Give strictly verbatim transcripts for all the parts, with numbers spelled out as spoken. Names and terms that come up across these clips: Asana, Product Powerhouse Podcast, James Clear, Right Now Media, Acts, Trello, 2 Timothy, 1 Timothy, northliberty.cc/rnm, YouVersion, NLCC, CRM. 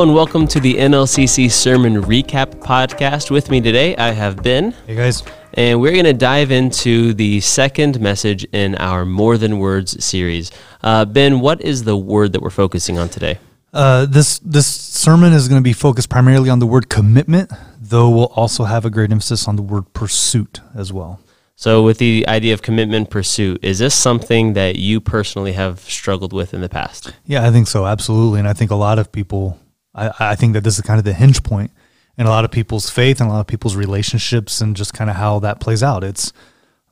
Hello and welcome to the N L C C Sermon Recap Podcast. With me today, I have Ben. Hey guys. And we're going to dive into the second message in our More Than Words series. Uh, Ben, what is the word that we're focusing on today? Uh, this, this sermon is going to be focused primarily on the word commitment, though we'll also have a great emphasis on the word pursuit as well. So with the idea of commitment, pursuit, is this something that you personally have struggled with in the past? Yeah, I think so, absolutely. And I think a lot of people, I, I think that this is kind of the hinge point in a lot of people's faith and a lot of people's relationships and just kind of how that plays out. It's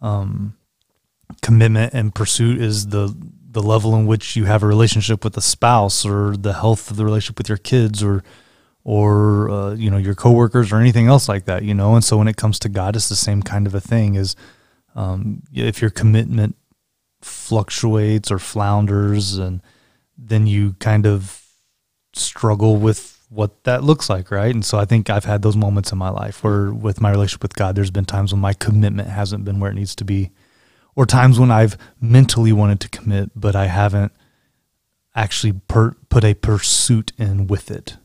um, commitment and pursuit is the, the level in which you have a relationship with a spouse or the health of the relationship with your kids or or uh, you know, your coworkers or anything else like that, you know? And so when it comes to God, it's the same kind of a thing is, Um, if your commitment fluctuates or flounders, and then you kind of struggle with what that looks like, right? And so I think I've had those moments in my life where with my relationship with God, there's been times when my commitment hasn't been where it needs to be, or times when I've mentally wanted to commit, but I haven't actually per- put a pursuit in with it.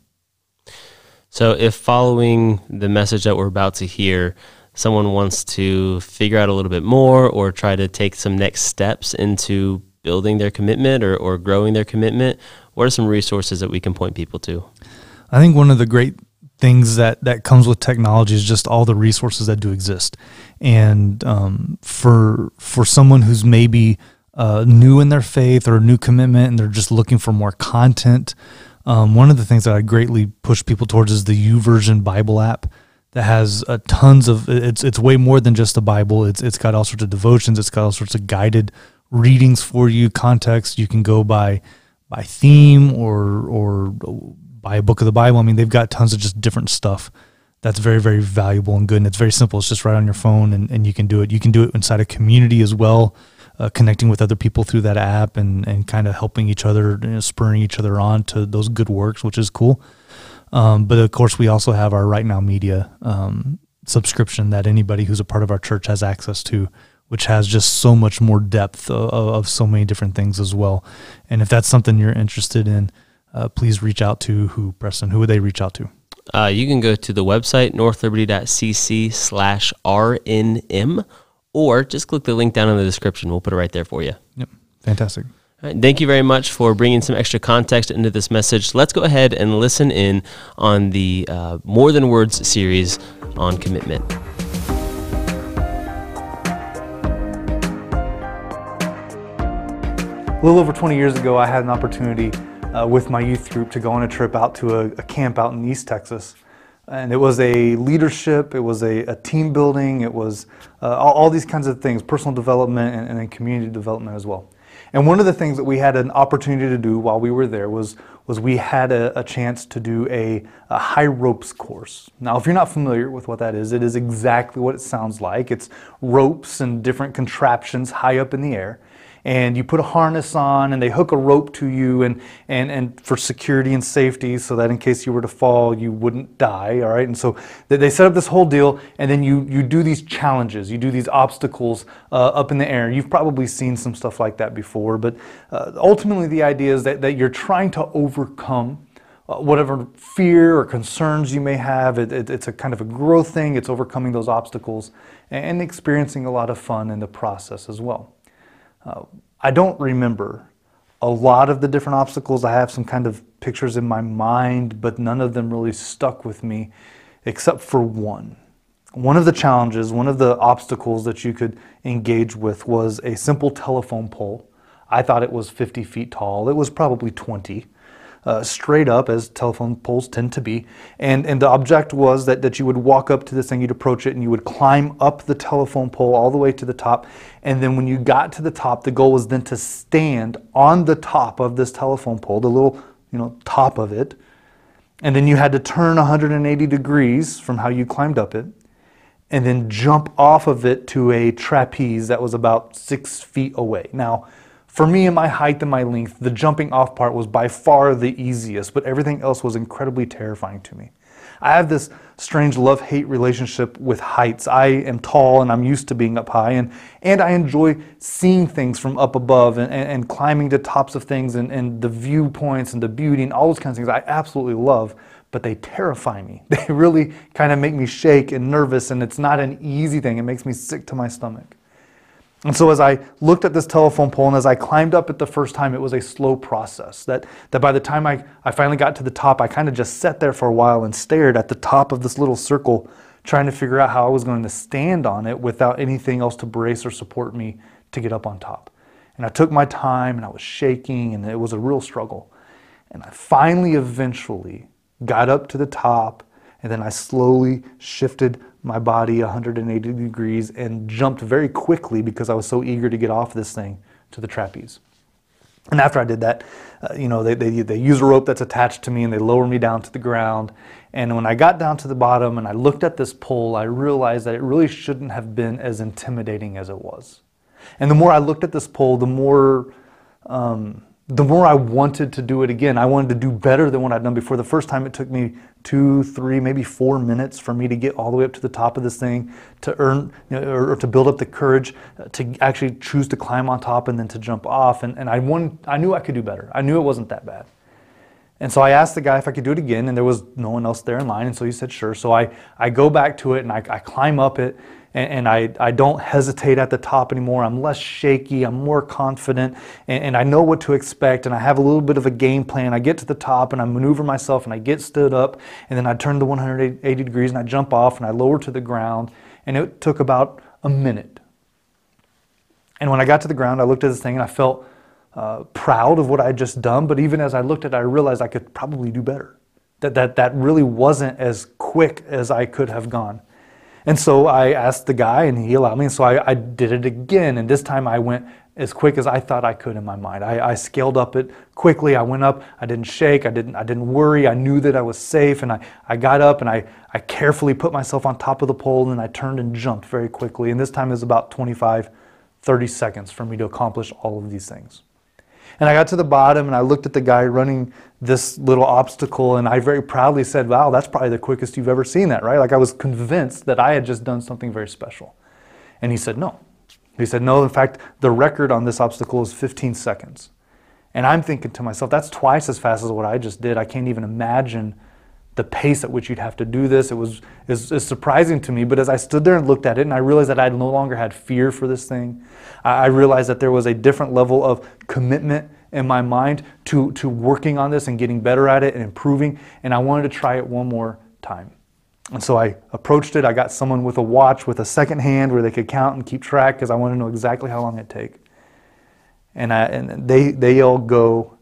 So if following the message that we're about to hear, someone wants to figure out a little bit more or try to take some next steps into building their commitment or, or growing their commitment, what are some resources that we can point people to? I think one of the great things that, that comes with technology is just all the resources that do exist. And um, for, for someone who's maybe uh, new in their faith or a new commitment and they're just looking for more content, um, one of the things that I greatly push people towards is the YouVersion Bible app. That has uh, tons of, it's it's way more than just the Bible. It's It's got all sorts of devotions. It's got all sorts of guided readings for you, context. You can go by by theme or or by a book of the Bible. I mean, they've got tons of just different stuff that's very, very valuable and good, and it's very simple. It's just right on your phone, and, and you can do it. You can do it inside a community as well, uh, connecting with other people through that app and, and kind of helping each other, you know, spurring each other on to those good works, which is cool. Um, but of course, we also have our Right Now Media um, subscription that anybody who's a part of our church has access to, which has just so much more depth of, of so many different things as well. And if that's something you're interested in, uh, please reach out to who, Preston? Who would they reach out to? Uh, you can go to the website, north liberty dot c c slash r n m, or just click the link down in the description. We'll put it right there for you. Yep, fantastic. Thank you very much for bringing some extra context into this message. Let's go ahead and listen in on the uh, More Than Words series on commitment. A little over twenty years ago, I had an opportunity uh, with my youth group to go on a trip out to a, a camp out in East Texas. And it was a leadership, it was a, a team building, it was uh, all, all these kinds of things, personal development and, and then community development as well. And one of the things that we had an opportunity to do while we were there was, was we had a, a chance to do a, a high ropes course. Now, if you're not familiar with what that is, it is exactly what it sounds like. It's ropes and different contraptions high up in the air. And you put a harness on and they hook a rope to you and, and, and for security and safety so that in case you were to fall, you wouldn't die, all right? And so they set up this whole deal and then you, you do these challenges, you do these obstacles uh, up in the air. You've probably seen some stuff like that before, but uh, ultimately the idea is that, that you're trying to overcome uh, whatever fear or concerns you may have. It, it, it's a kind of a growth thing. It's overcoming those obstacles and experiencing a lot of fun in the process as well. Uh, I don't remember a lot of the different obstacles. I have some kind of pictures in my mind, but none of them really stuck with me except for one. One of the challenges, one of the obstacles that you could engage with was a simple telephone pole. I thought it was fifty feet tall. It was probably twenty, uh, straight up as telephone poles tend to be. And, and the object was that, that you would walk up to this thing, you'd approach it, and you would climb up the telephone pole all the way to the top. And then when you got to the top, the goal was then to stand on the top of this telephone pole, the little, you know, top of it. And then you had to turn one hundred eighty degrees from how you climbed up it and then jump off of it to a trapeze that was about six feet away. Now, for me and my height and my length, the jumping off part was by far the easiest, but everything else was incredibly terrifying to me. I have this strange love-hate relationship with heights. I am tall and I'm used to being up high, and, and I enjoy seeing things from up above and, and, and climbing to tops of things and, and the viewpoints and the beauty and all those kinds of things I absolutely love, but they terrify me. They really kind of make me shake and nervous, and it's not an easy thing. It makes me sick to my stomach. And so as I looked at this telephone pole and as I climbed up it the first time, it was a slow process. That, that by the time I, I finally got to the top, I kind of just sat there for a while and stared at the top of this little circle, trying to figure out how I was going to stand on it without anything else to brace or support me to get up on top. And I took my time and I was shaking and it was a real struggle. And I finally eventually got up to the top, and then I slowly shifted my body one hundred eighty degrees and jumped very quickly because I was so eager to get off this thing to the trapeze. And after I did that, uh, you know, they, they, they use a rope that's attached to me and they lower me down to the ground. And when I got down to the bottom and I looked at this pole, I realized that it really shouldn't have been as intimidating as it was. And the more I looked at this pole, the more, um, the more I wanted to do it again. I wanted to do better than what I'd done before. The first time it took me two, three, maybe four minutes for me to get all the way up to the top of this thing, to earn, you know, or to build up the courage to actually choose to climb on top and then to jump off. And, and I, wanted, I knew I could do better. I knew it wasn't that bad. And so I asked the guy if I could do it again, and there was no one else there in line, and so he said sure. So I, I go back to it, and I, I climb up it, and, and I, I don't hesitate at the top anymore. I'm less shaky, I'm more confident, and, and I know what to expect, and I have a little bit of a game plan. I get to the top, and I maneuver myself, and I get stood up, and then I turn to one hundred eighty degrees, and I jump off, and I lower to the ground, and it took about a minute. And when I got to the ground, I looked at this thing, and I felt Uh, proud of what I had just done, but even as I looked at it, I realized I could probably do better. That, that, that really wasn't as quick as I could have gone. And so I asked the guy and he allowed me, and so I, I did it again, and this time I went as quick as I thought I could in my mind. I, I scaled up it quickly, I went up, I didn't shake, I didn't, I didn't worry, I knew that I was safe, and I, I got up and I, I carefully put myself on top of the pole, and then I turned and jumped very quickly, and this time it was about twenty-five, thirty seconds for me to accomplish all of these things. And I got to the bottom and I looked at the guy running this little obstacle, and I very proudly said, wow, that's probably the quickest you've ever seen that, right? Like, I was convinced that I had just done something very special. And he said, no. He said, no, in fact, the record on this obstacle is fifteen seconds. And I'm thinking to myself, that's twice as fast as what I just did. I can't even imagine the pace at which you'd have to do this. It was, it was, it was surprising to me, but as I stood there and looked at it, and I realized that I no longer had fear for this thing, I, I realized that there was a different level of commitment in my mind to, to working on this and getting better at it and improving, and I wanted to try it one more time. And so I approached it. I got someone with a watch with a second hand where they could count and keep track, because I wanted to know exactly how long it'd take. And, I, and they, they all go,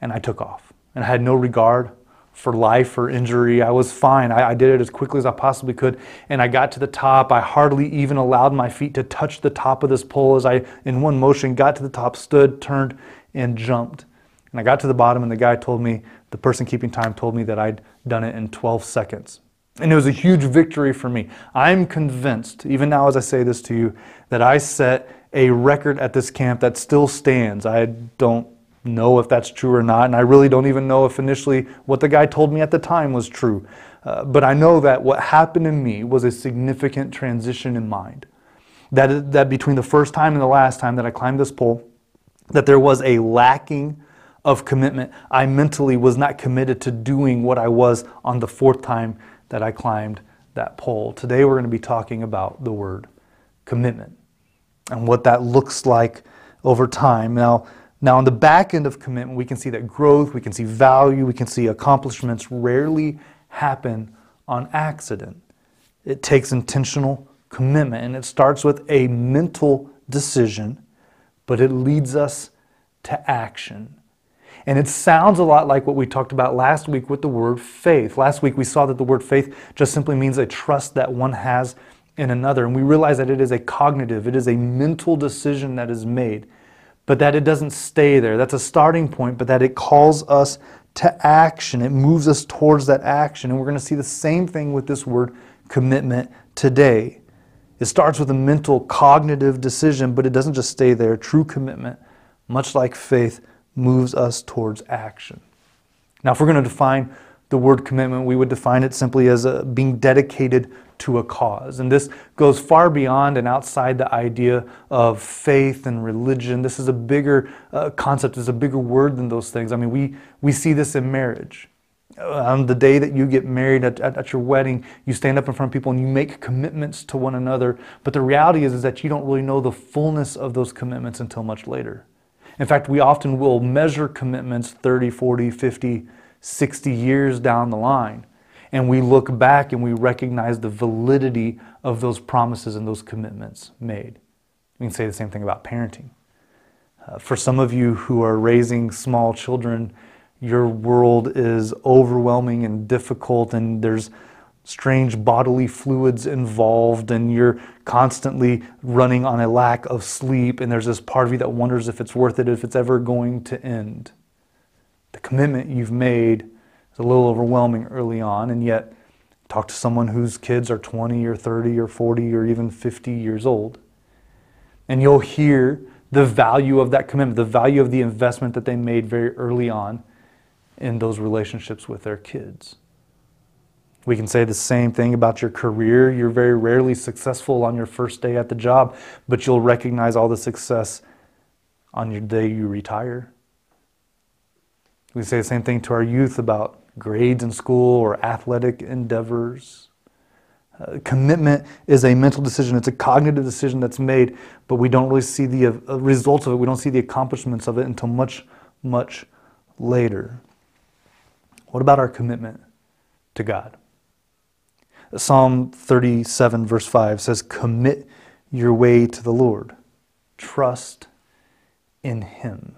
and I took off. And I had no regard for life or injury. I was fine. I, I did it as quickly as I possibly could, and I got to the top. I hardly even allowed my feet to touch the top of this pole as I, in one motion, got to the top, stood, turned, and jumped. And I got to the bottom, and the guy told me, the person keeping time told me that I'd done it in twelve seconds. And it was a huge victory for me. I'm convinced, even now as I say this to you, that I set a record at this camp that still stands. I don't know if that's true or not, and I really don't even know if initially what the guy told me at the time was true. Uh, but I know that what happened in me was a significant transition in mind. That, that between the first time and the last time that I climbed this pole, that there was a lacking of commitment. I mentally was not committed to doing what I was on the fourth time that I climbed that pole. Today we're going to be talking about the word commitment and what that looks like over time. Now, Now, on the back end of commitment, we can see that growth, we can see value, we can see accomplishments rarely happen on accident. It takes intentional commitment, and it starts with a mental decision, but it leads us to action. And it sounds a lot like what we talked about last week with the word faith. Last week, we saw that the word faith just simply means a trust that one has in another, and we realize that it is a cognitive, it is a mental decision that is made, but that it doesn't stay there. That's a starting point, but that it calls us to action. It moves us towards that action. And we're going to see the same thing with this word commitment today. It starts with a mental, cognitive decision, but it doesn't just stay there. True commitment, much like faith, moves us towards action. Now, if we're going to define the word commitment, we would define it simply as a, being dedicated to a cause. And this goes far beyond and outside the idea of faith and religion. This is a bigger uh, concept, it's a bigger word than those things. I mean, we, we see this in marriage. On the day that you get married, at, at, at your wedding, you stand up in front of people and you make commitments to one another. But the reality is, is that you don't really know the fullness of those commitments until much later. In fact, we often will measure commitments thirty, forty, fifty, sixty years down the line. And we look back and we recognize the validity of those promises and those commitments made. We can say the same thing about parenting. Uh, for some of you who are raising small children, your world is overwhelming and difficult, and there's strange bodily fluids involved, and you're constantly running on a lack of sleep, and there's this part of you that wonders if it's worth it, if it's ever going to end. The commitment you've made is a little overwhelming early on, and yet talk to someone whose kids are twenty or thirty or forty or even fifty years old, and you'll hear the value of that commitment, the value of the investment that they made very early on in those relationships with their kids. We can say the same thing about your career. You're very rarely successful on your first day at the job, but you'll recognize all the success on your day you retire. We say the same thing to our youth about grades in school or athletic endeavors. Uh, commitment is a mental decision. It's a cognitive decision that's made, but we don't really see the uh, results of it. We don't see the accomplishments of it until much, much later. What about our commitment to God? Psalm thirty-seven verse five says, "Commit your way to the Lord. Trust in Him."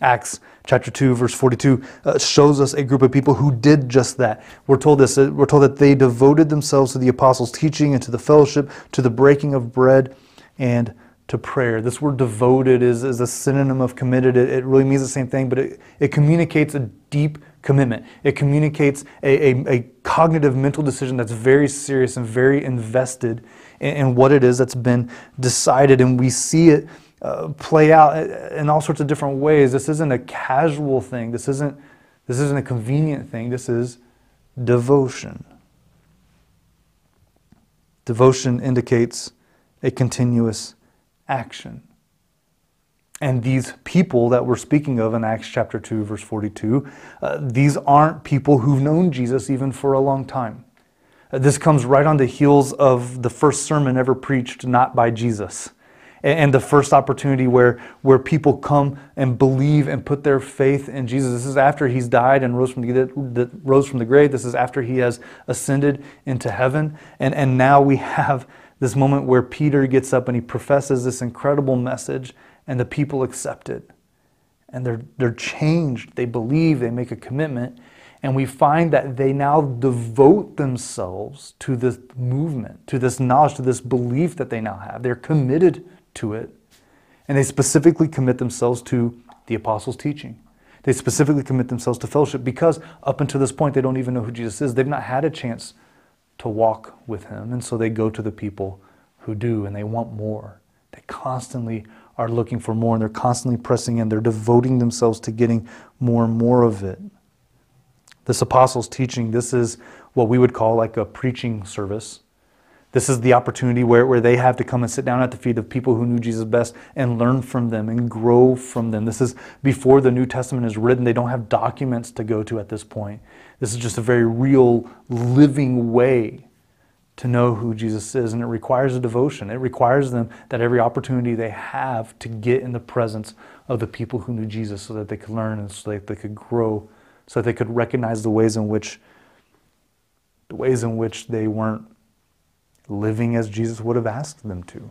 Acts chapter two verse forty-two uh, shows us a group of people who did just that. We're told this. Uh, we're told that they devoted themselves to the apostles' teaching and to the fellowship, to the breaking of bread, and to prayer. This word "devoted" is, is a synonym of committed. It, it really means the same thing, but it, it communicates a deep commitment. It communicates a, a, a cognitive mental decision that's very serious and very invested in, in what it is that's been decided, and we see it Uh, play out in all sorts of different ways. This isn't a casual thing. This isn't, this isn't a convenient thing. This is devotion. Devotion indicates a continuous action. And these people that we're speaking of in Acts chapter two, verse forty-two, uh, these aren't people who've known Jesus even for a long time. Uh, this comes right on the heels of the first sermon ever preached, not by Jesus. And the first opportunity where, where people come and believe and put their faith in Jesus. This is after He's died and rose from the, the, rose from the grave. This is after He has ascended into heaven. And, and now we have this moment where Peter gets up and he professes this incredible message, and the people accept it. And they're, they're changed. They believe. They make a commitment. And we find that they now devote themselves to this movement, to this knowledge, to this belief that they now have. They're committed to it, and they specifically commit themselves to the apostles' teaching. They specifically commit themselves to fellowship, because up until this point they don't even know who Jesus is. They've not had a chance to walk with Him, and so they go to the people who do, and they want more. They constantly are looking for more, and they're constantly pressing in. They're devoting themselves to getting more and more of it. This apostles' teaching, this is what we would call like a preaching service. This is the opportunity where, where they have to come and sit down at the feet of people who knew Jesus best and learn from them and grow from them. This is before the New Testament is written. They don't have documents to go to at this point. This is just a very real, living way to know who Jesus is, and it requires a devotion. It requires them that every opportunity they have to get in the presence of the people who knew Jesus so that they could learn and so that they could grow, so that they could recognize the ways in which, the ways in which they weren't living as Jesus would have asked them to.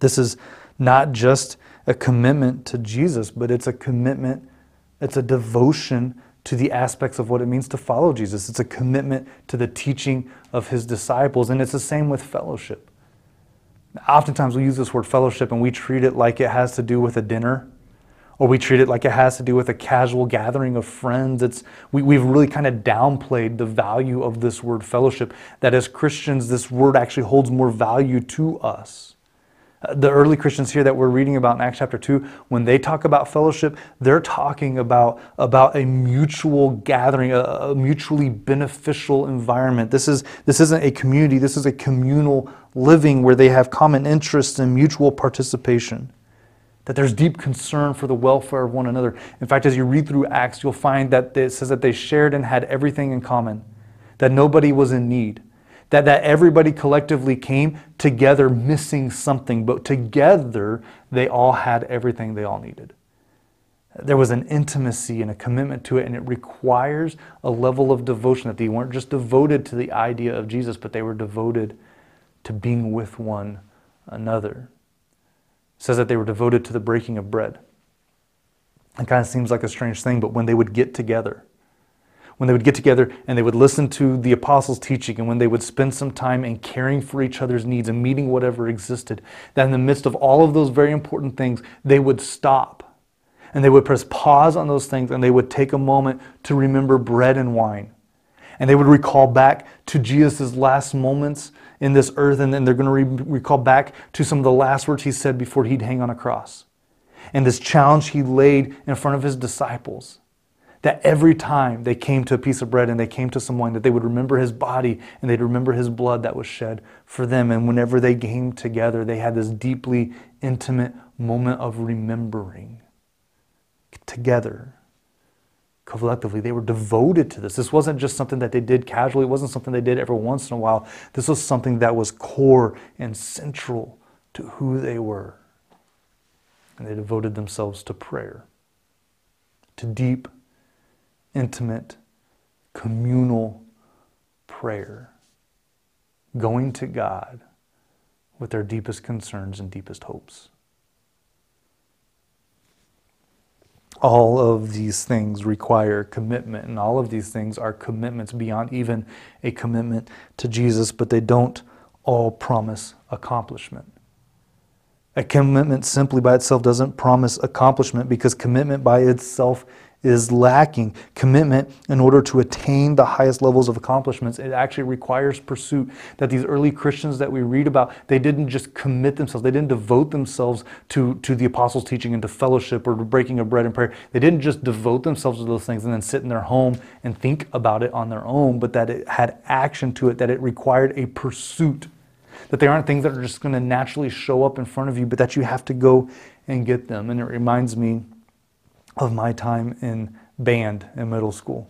This is not just a commitment to Jesus, but it's a commitment, it's a devotion to the aspects of what it means to follow Jesus. It's a commitment to the teaching of His disciples, and it's the same with fellowship. Oftentimes we use this word fellowship and we treat it like it has to do with a dinner, or we treat it like it has to do with a casual gathering of friends. It's, we, we've really kind of downplayed the value of this word fellowship, that as Christians, this word actually holds more value to us The early Christians here that we're reading about in Acts chapter two, when they talk about fellowship, they're talking about, about a mutual gathering, a, a mutually beneficial environment. This, is, this isn't a community, this is a communal living where they have common interests and mutual participation. That there's deep concern for the welfare of one another. In fact, as you read through Acts, you'll find that it says that they shared and had everything in common, that nobody was in need. That, that everybody collectively came together missing something, but together they all had everything they all needed. There was an intimacy and a commitment to it, and it requires a level of devotion, that they weren't just devoted to the idea of Jesus, but they were devoted to being with one another. It says that they were devoted to the breaking of bread. It kind of seems like a strange thing, but when they would get together, when they would get together and they would listen to the apostles' teaching, and when they would spend some time in caring for each other's needs and meeting whatever existed, that in the midst of all of those very important things, they would stop and they would press pause on those things, and they would take a moment to remember bread and wine. And they would recall back to Jesus' last moments in this earth, and then they're going to re- recall back to some of the last words he said before he'd hang on a cross. And this challenge he laid in front of his disciples, that every time they came to a piece of bread and they came to some wine, that they would remember his body and they'd remember his blood that was shed for them. And whenever they came together, they had this deeply intimate moment of remembering together. Collectively, they were devoted to this. This wasn't just something that they did casually. It wasn't something they did every once in a while. This was something that was core and central to who they were. And they devoted themselves to prayer, to deep, intimate, communal prayer, going to God with their deepest concerns and deepest hopes. All of these things require commitment, and all of these things are commitments beyond even a commitment to Jesus, but they don't all promise accomplishment. A commitment simply by itself doesn't promise accomplishment, because commitment by itself is lacking. Commitment, in order to attain the highest levels of accomplishments, it actually requires pursuit. That these early Christians that we read about, they didn't just commit themselves, they didn't devote themselves to, to the apostles' teaching and to fellowship or to breaking of bread and prayer. They didn't just devote themselves to those things and then sit in their home and think about it on their own, but that it had action to it, that it required a pursuit. That they aren't things that are just going to naturally show up in front of you, but that you have to go and get them. And it reminds me of my time in band in middle school.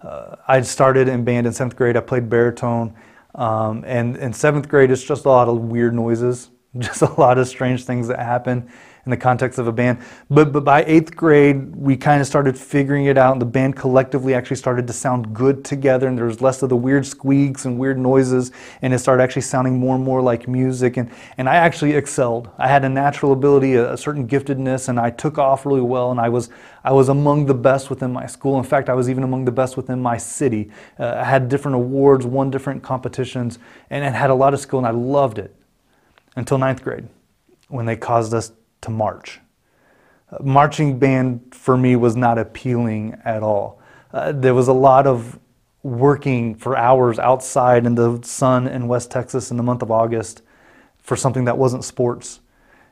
Uh, I started in band in seventh grade. I played baritone. Um, and in seventh grade, it's just a lot of weird noises, just a lot of strange things that happen in the context of a band. But, but by eighth grade, we kind of started figuring it out, and the band collectively actually started to sound good together, and there was less of the weird squeaks and weird noises, and it started actually sounding more and more like music, and, and I actually excelled. I had a natural ability, a, a certain giftedness, and I took off really well, and I was I was among the best within my school. In fact, I was even among the best within my city. Uh, I had different awards, won different competitions, and it had a lot of skill, and I loved it until ninth grade, when they caused us to march. Uh, marching band for me was not appealing at all. Uh, there was a lot of working for hours outside in the sun in West Texas in the month of August for something that wasn't sports.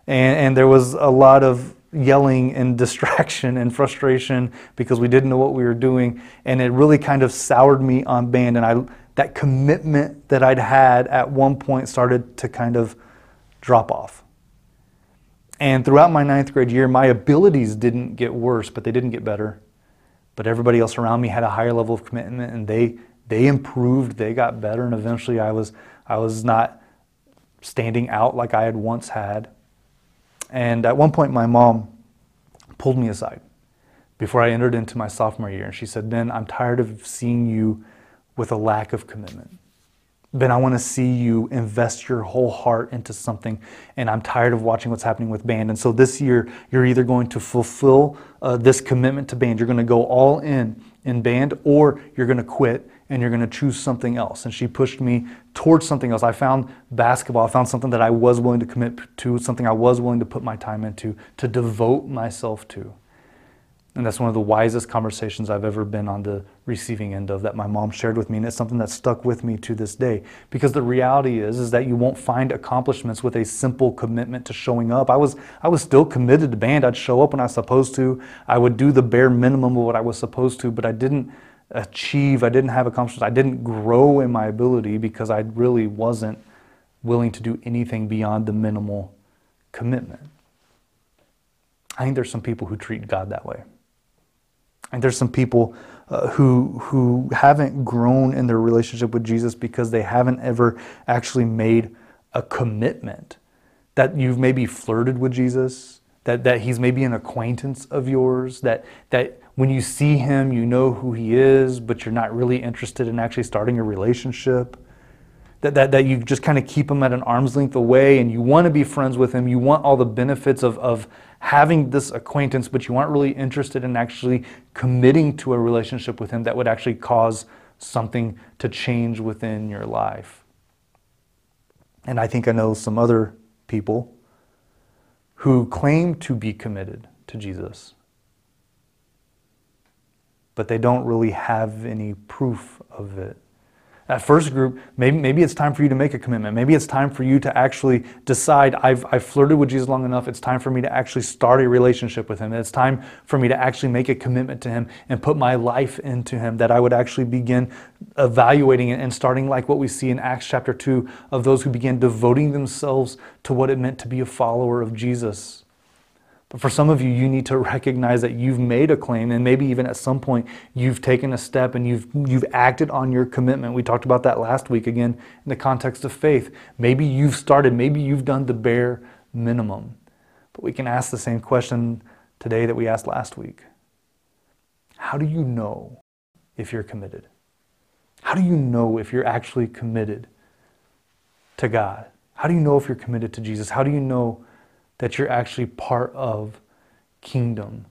And, and there was a lot of yelling and distraction and frustration because we didn't know what we were doing. And it really kind of soured me on band. And I, that commitment that I'd had at one point started to kind of drop off. And throughout my ninth grade year, my abilities didn't get worse, but they didn't get better. But everybody else around me had a higher level of commitment, and they they improved, they got better, and eventually I was I was not standing out like I had once had. And at one point my mom pulled me aside before I entered into my sophomore year, and she said, "Ben, I'm tired of seeing you with a lack of commitment. Ben, I want to see you invest your whole heart into something, and I'm tired of watching what's happening with band. And so this year, you're either going to fulfill uh, this commitment to band, you're going to go all in in band, or you're going to quit and you're going to choose something else." And she pushed me towards something else. I found basketball. I found something that I was willing to commit to, something I was willing to put my time into, to devote myself to. And that's one of the wisest conversations I've ever been on the receiving end of, that my mom shared with me. And it's something that stuck with me to this day. Because the reality is, is that you won't find accomplishments with a simple commitment to showing up. I was, I was still committed to band. I'd show up when I was supposed to. I would do the bare minimum of what I was supposed to, but I didn't achieve. I didn't have accomplishments. I didn't grow in my ability because I really wasn't willing to do anything beyond the minimal commitment. I think there's some people who treat God that way. And there's some people uh, who, who haven't grown in their relationship with Jesus because they haven't ever actually made a commitment. That you've maybe flirted with Jesus, that, that he's maybe an acquaintance of yours, that, that when you see him, you know who he is, but you're not really interested in actually starting a relationship. That, that, that you just kind of keep him at an arm's length away, and you want to be friends with him. You want all the benefits of, of having this acquaintance, but you aren't really interested in actually committing to a relationship with him that would actually cause something to change within your life. And I think I know some other people who claim to be committed to Jesus, but they don't really have any proof of it. That first group, maybe, maybe it's time for you to make a commitment. Maybe it's time for you to actually decide, I've, I've flirted with Jesus long enough. It's time for me to actually start a relationship with him. It's time for me to actually make a commitment to him and put my life into him, that I would actually begin evaluating it and starting like what we see in Acts chapter two of those who began devoting themselves to what it meant to be a follower of Jesus. For some of you, you need to recognize that you've made a claim, and maybe even at some point you've taken a step and you've, you've acted on your commitment. We talked about that last week, again, in the context of faith. Maybe you've started, maybe you've done the bare minimum. But we can ask the same question today that we asked last week. How do you know if you're committed? How do you know if you're actually committed to God? How do you know if you're committed to Jesus? How do you know that you're actually part of kingdom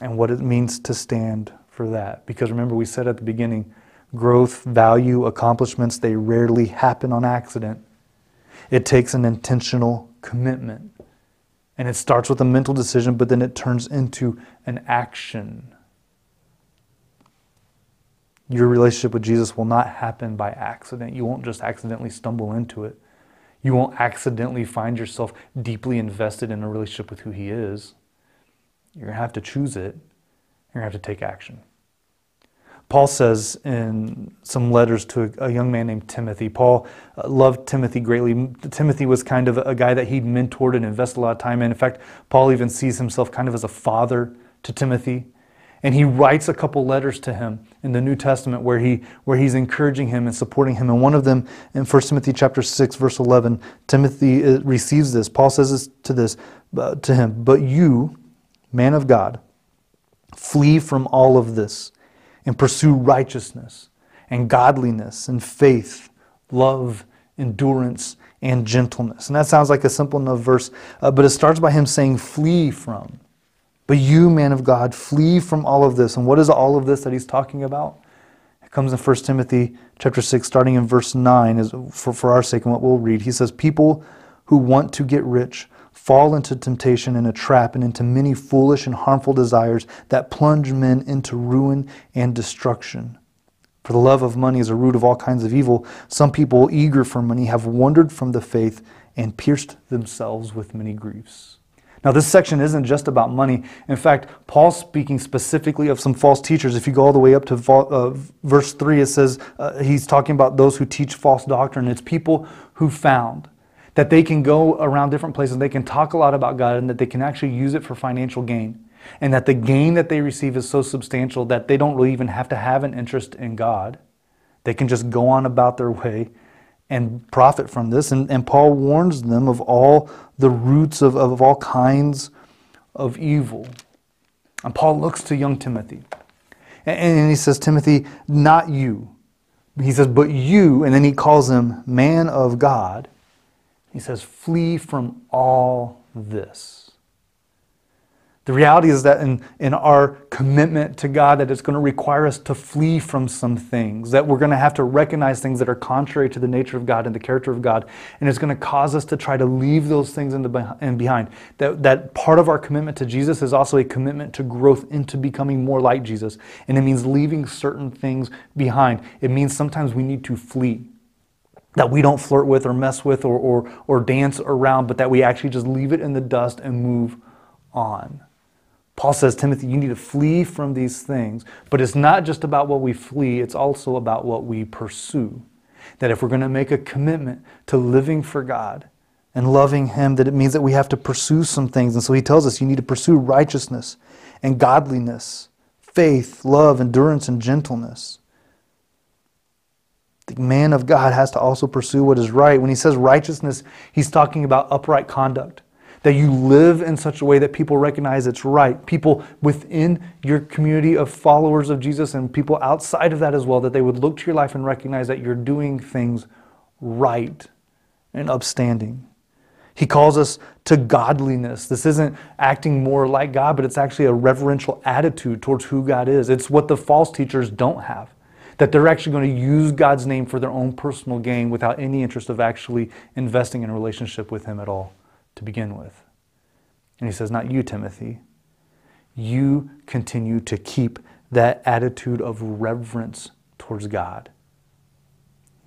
and what it means to stand for that? Because remember, we said at the beginning, growth, value, accomplishments, they rarely happen on accident. It takes an intentional commitment. And it starts with a mental decision, but then it turns into an action. Your relationship with Jesus will not happen by accident. You won't just accidentally stumble into it. You won't accidentally find yourself deeply invested in a relationship with who he is. You're going to have to choose it. You're going to have to take action. Paul says in some letters to a young man named Timothy, Paul loved Timothy greatly. Timothy was kind of a guy that he'd mentored and invested a lot of time in. In fact, Paul even sees himself kind of as a father to Timothy. And he writes a couple letters to him in the New Testament where he where he's encouraging him and supporting him. And one of them, in First Timothy chapter six, verse eleven, Timothy receives this. Paul says this to this uh, to him, "But you, man of God, flee from all of this and pursue righteousness and godliness and faith, love, endurance, and gentleness." And that sounds like a simple enough verse, uh, but it starts by him saying, "Flee from." But you, man of God, flee from all of this. And what is all of this that he's talking about? It comes in First Timothy chapter six, starting in verse nine, is for, for our sake and what we'll read. He says, "People who want to get rich fall into temptation and a trap and into many foolish and harmful desires that plunge men into ruin and destruction. For the love of money is a root of all kinds of evil. Some people, eager for money, have wandered from the faith and pierced themselves with many griefs." Now, this section isn't just about money. In fact, Paul's speaking specifically of some false teachers. If you go all the way up to uh, verse three, it says uh, he's talking about those who teach false doctrine. It's people who found that they can go around different places, they can talk a lot about God, and that they can actually use it for financial gain. And that the gain that they receive is so substantial that they don't really even have to have an interest in God. They can just go on about their way and profit from this. And, and Paul warns them of all the roots of, of all kinds of evil. And Paul looks to young Timothy. And, and he says, Timothy, not you. He says, but you. And then he calls him man of God. He says, flee from all this. The reality is that in, in our commitment to God, that it's going to require us to flee from some things, that we're going to have to recognize things that are contrary to the nature of God and the character of God, and it's going to cause us to try to leave those things in the, and behind. That, that part of our commitment to Jesus is also a commitment to growth into becoming more like Jesus, and it means leaving certain things behind. It means sometimes we need to flee, that we don't flirt with or mess with or, or, or dance around, but that we actually just leave it in the dust and move on. Paul says, Timothy, you need to flee from these things, but it's not just about what we flee, it's also about what we pursue. That if we're going to make a commitment to living for God and loving Him, that it means that we have to pursue some things. And so he tells us you need to pursue righteousness and godliness, faith, love, endurance, and gentleness. The man of God has to also pursue what is right. When he says righteousness, he's talking about upright conduct. That you live in such a way that people recognize it's right. People within your community of followers of Jesus and people outside of that as well, that they would look to your life and recognize that you're doing things right and upstanding. He calls us to godliness. This isn't acting more like God, but it's actually a reverential attitude towards who God is. It's what the false teachers don't have. That they're actually going to use God's name for their own personal gain without any interest of actually investing in a relationship with Him at all to begin with. And he says, not you, Timothy. You continue to keep that attitude of reverence towards God.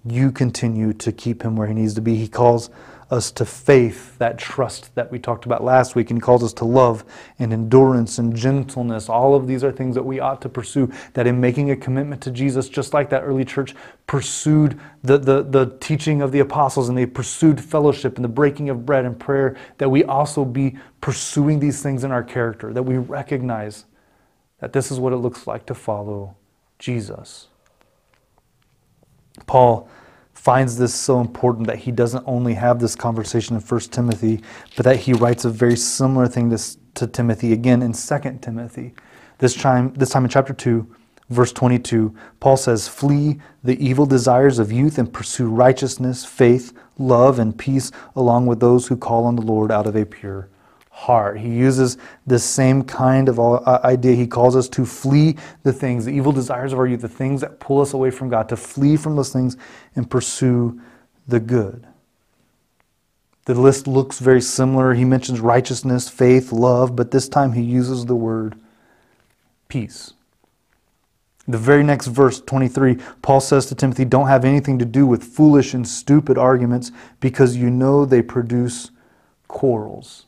You continue to keep Him where He needs to be. He calls us to faith, that trust that we talked about last week, and He calls us to love and endurance and gentleness. All of these are things that we ought to pursue, that in making a commitment to Jesus, just like that early church pursued the, the, the teaching of the apostles and they pursued fellowship and the breaking of bread and prayer, that we also be pursuing these things in our character, that we recognize that this is what it looks like to follow Jesus. Paul finds this so important that he doesn't only have this conversation in First Timothy, but that he writes a very similar thing to, to Timothy again in Second Timothy. This time, this time in chapter two, verse twenty-two, Paul says, "Flee the evil desires of youth and pursue righteousness, faith, love, and peace, along with those who call on the Lord out of a pure heart." He uses this same kind of idea. He calls us to flee the things, the evil desires of our youth, the things that pull us away from God, to flee from those things and pursue the good. The list looks very similar. He mentions righteousness, faith, love, but this time he uses the word peace. The very next verse, twenty-three, Paul says to Timothy, "Don't have anything to do with foolish and stupid arguments, because you know they produce quarrels."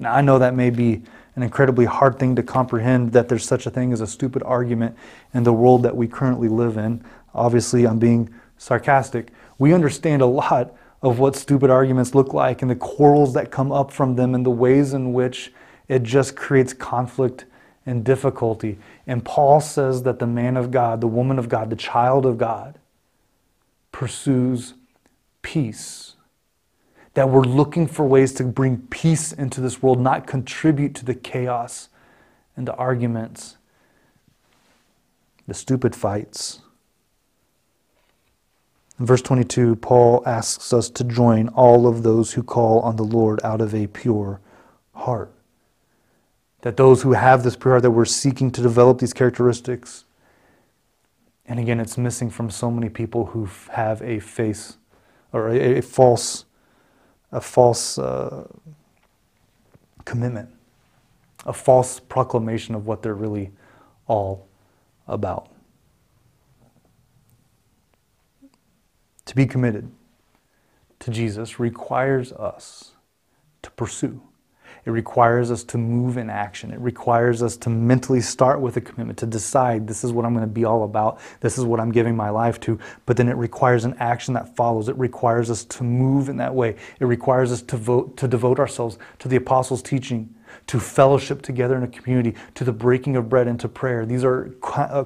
Now, I know that may be an incredibly hard thing to comprehend, that there's such a thing as a stupid argument in the world that we currently live in. Obviously, I'm being sarcastic. We understand a lot of what stupid arguments look like and the quarrels that come up from them and the ways in which it just creates conflict and difficulty. And Paul says that the man of God, the woman of God, the child of God pursues peace. That we're looking for ways to bring peace into this world, not contribute to the chaos and the arguments, the stupid fights. In verse twenty-two, Paul asks us to join all of those who call on the Lord out of a pure heart. That those who have this pure heart, that we're seeking to develop these characteristics. And again, it's missing from so many people who have a face or a, a false a false uh, commitment, a false proclamation of what they're really all about. To be committed to Jesus requires us to pursue. It requires us to move in action. It requires us to mentally start with a commitment, to decide this is what I'm going to be all about. This is what I'm giving my life to. But then it requires an action that follows. It requires us to move in that way. It requires us to, vote, to devote ourselves to the apostles' teaching, to fellowship together in a community, to the breaking of bread and to prayer. These are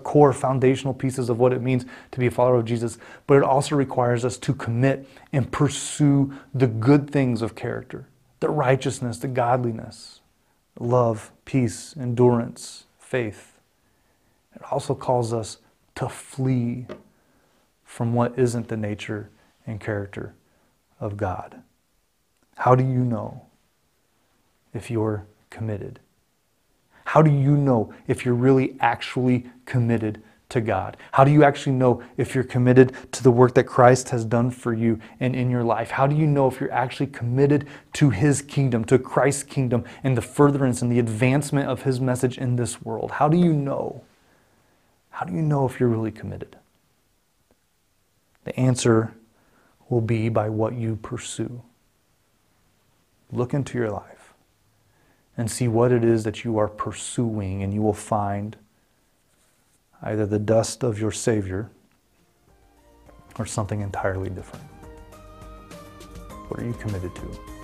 core foundational pieces of what it means to be a follower of Jesus. But it also requires us to commit and pursue the good things of character. The righteousness, the godliness, love, peace, endurance, faith. It also calls us to flee from what isn't the nature and character of God. How do you know if you're committed? How do you know if you're really actually committed to God? How do you actually know if you're committed to the work that Christ has done for you and in your life? How do you know if you're actually committed to His kingdom, to Christ's kingdom, and the furtherance and the advancement of His message in this world? How do you know? How do you know if you're really committed? The answer will be by what you pursue. Look into your life and see what it is that you are pursuing, and you will find either the dust of your Savior or something entirely different. What are you committed to?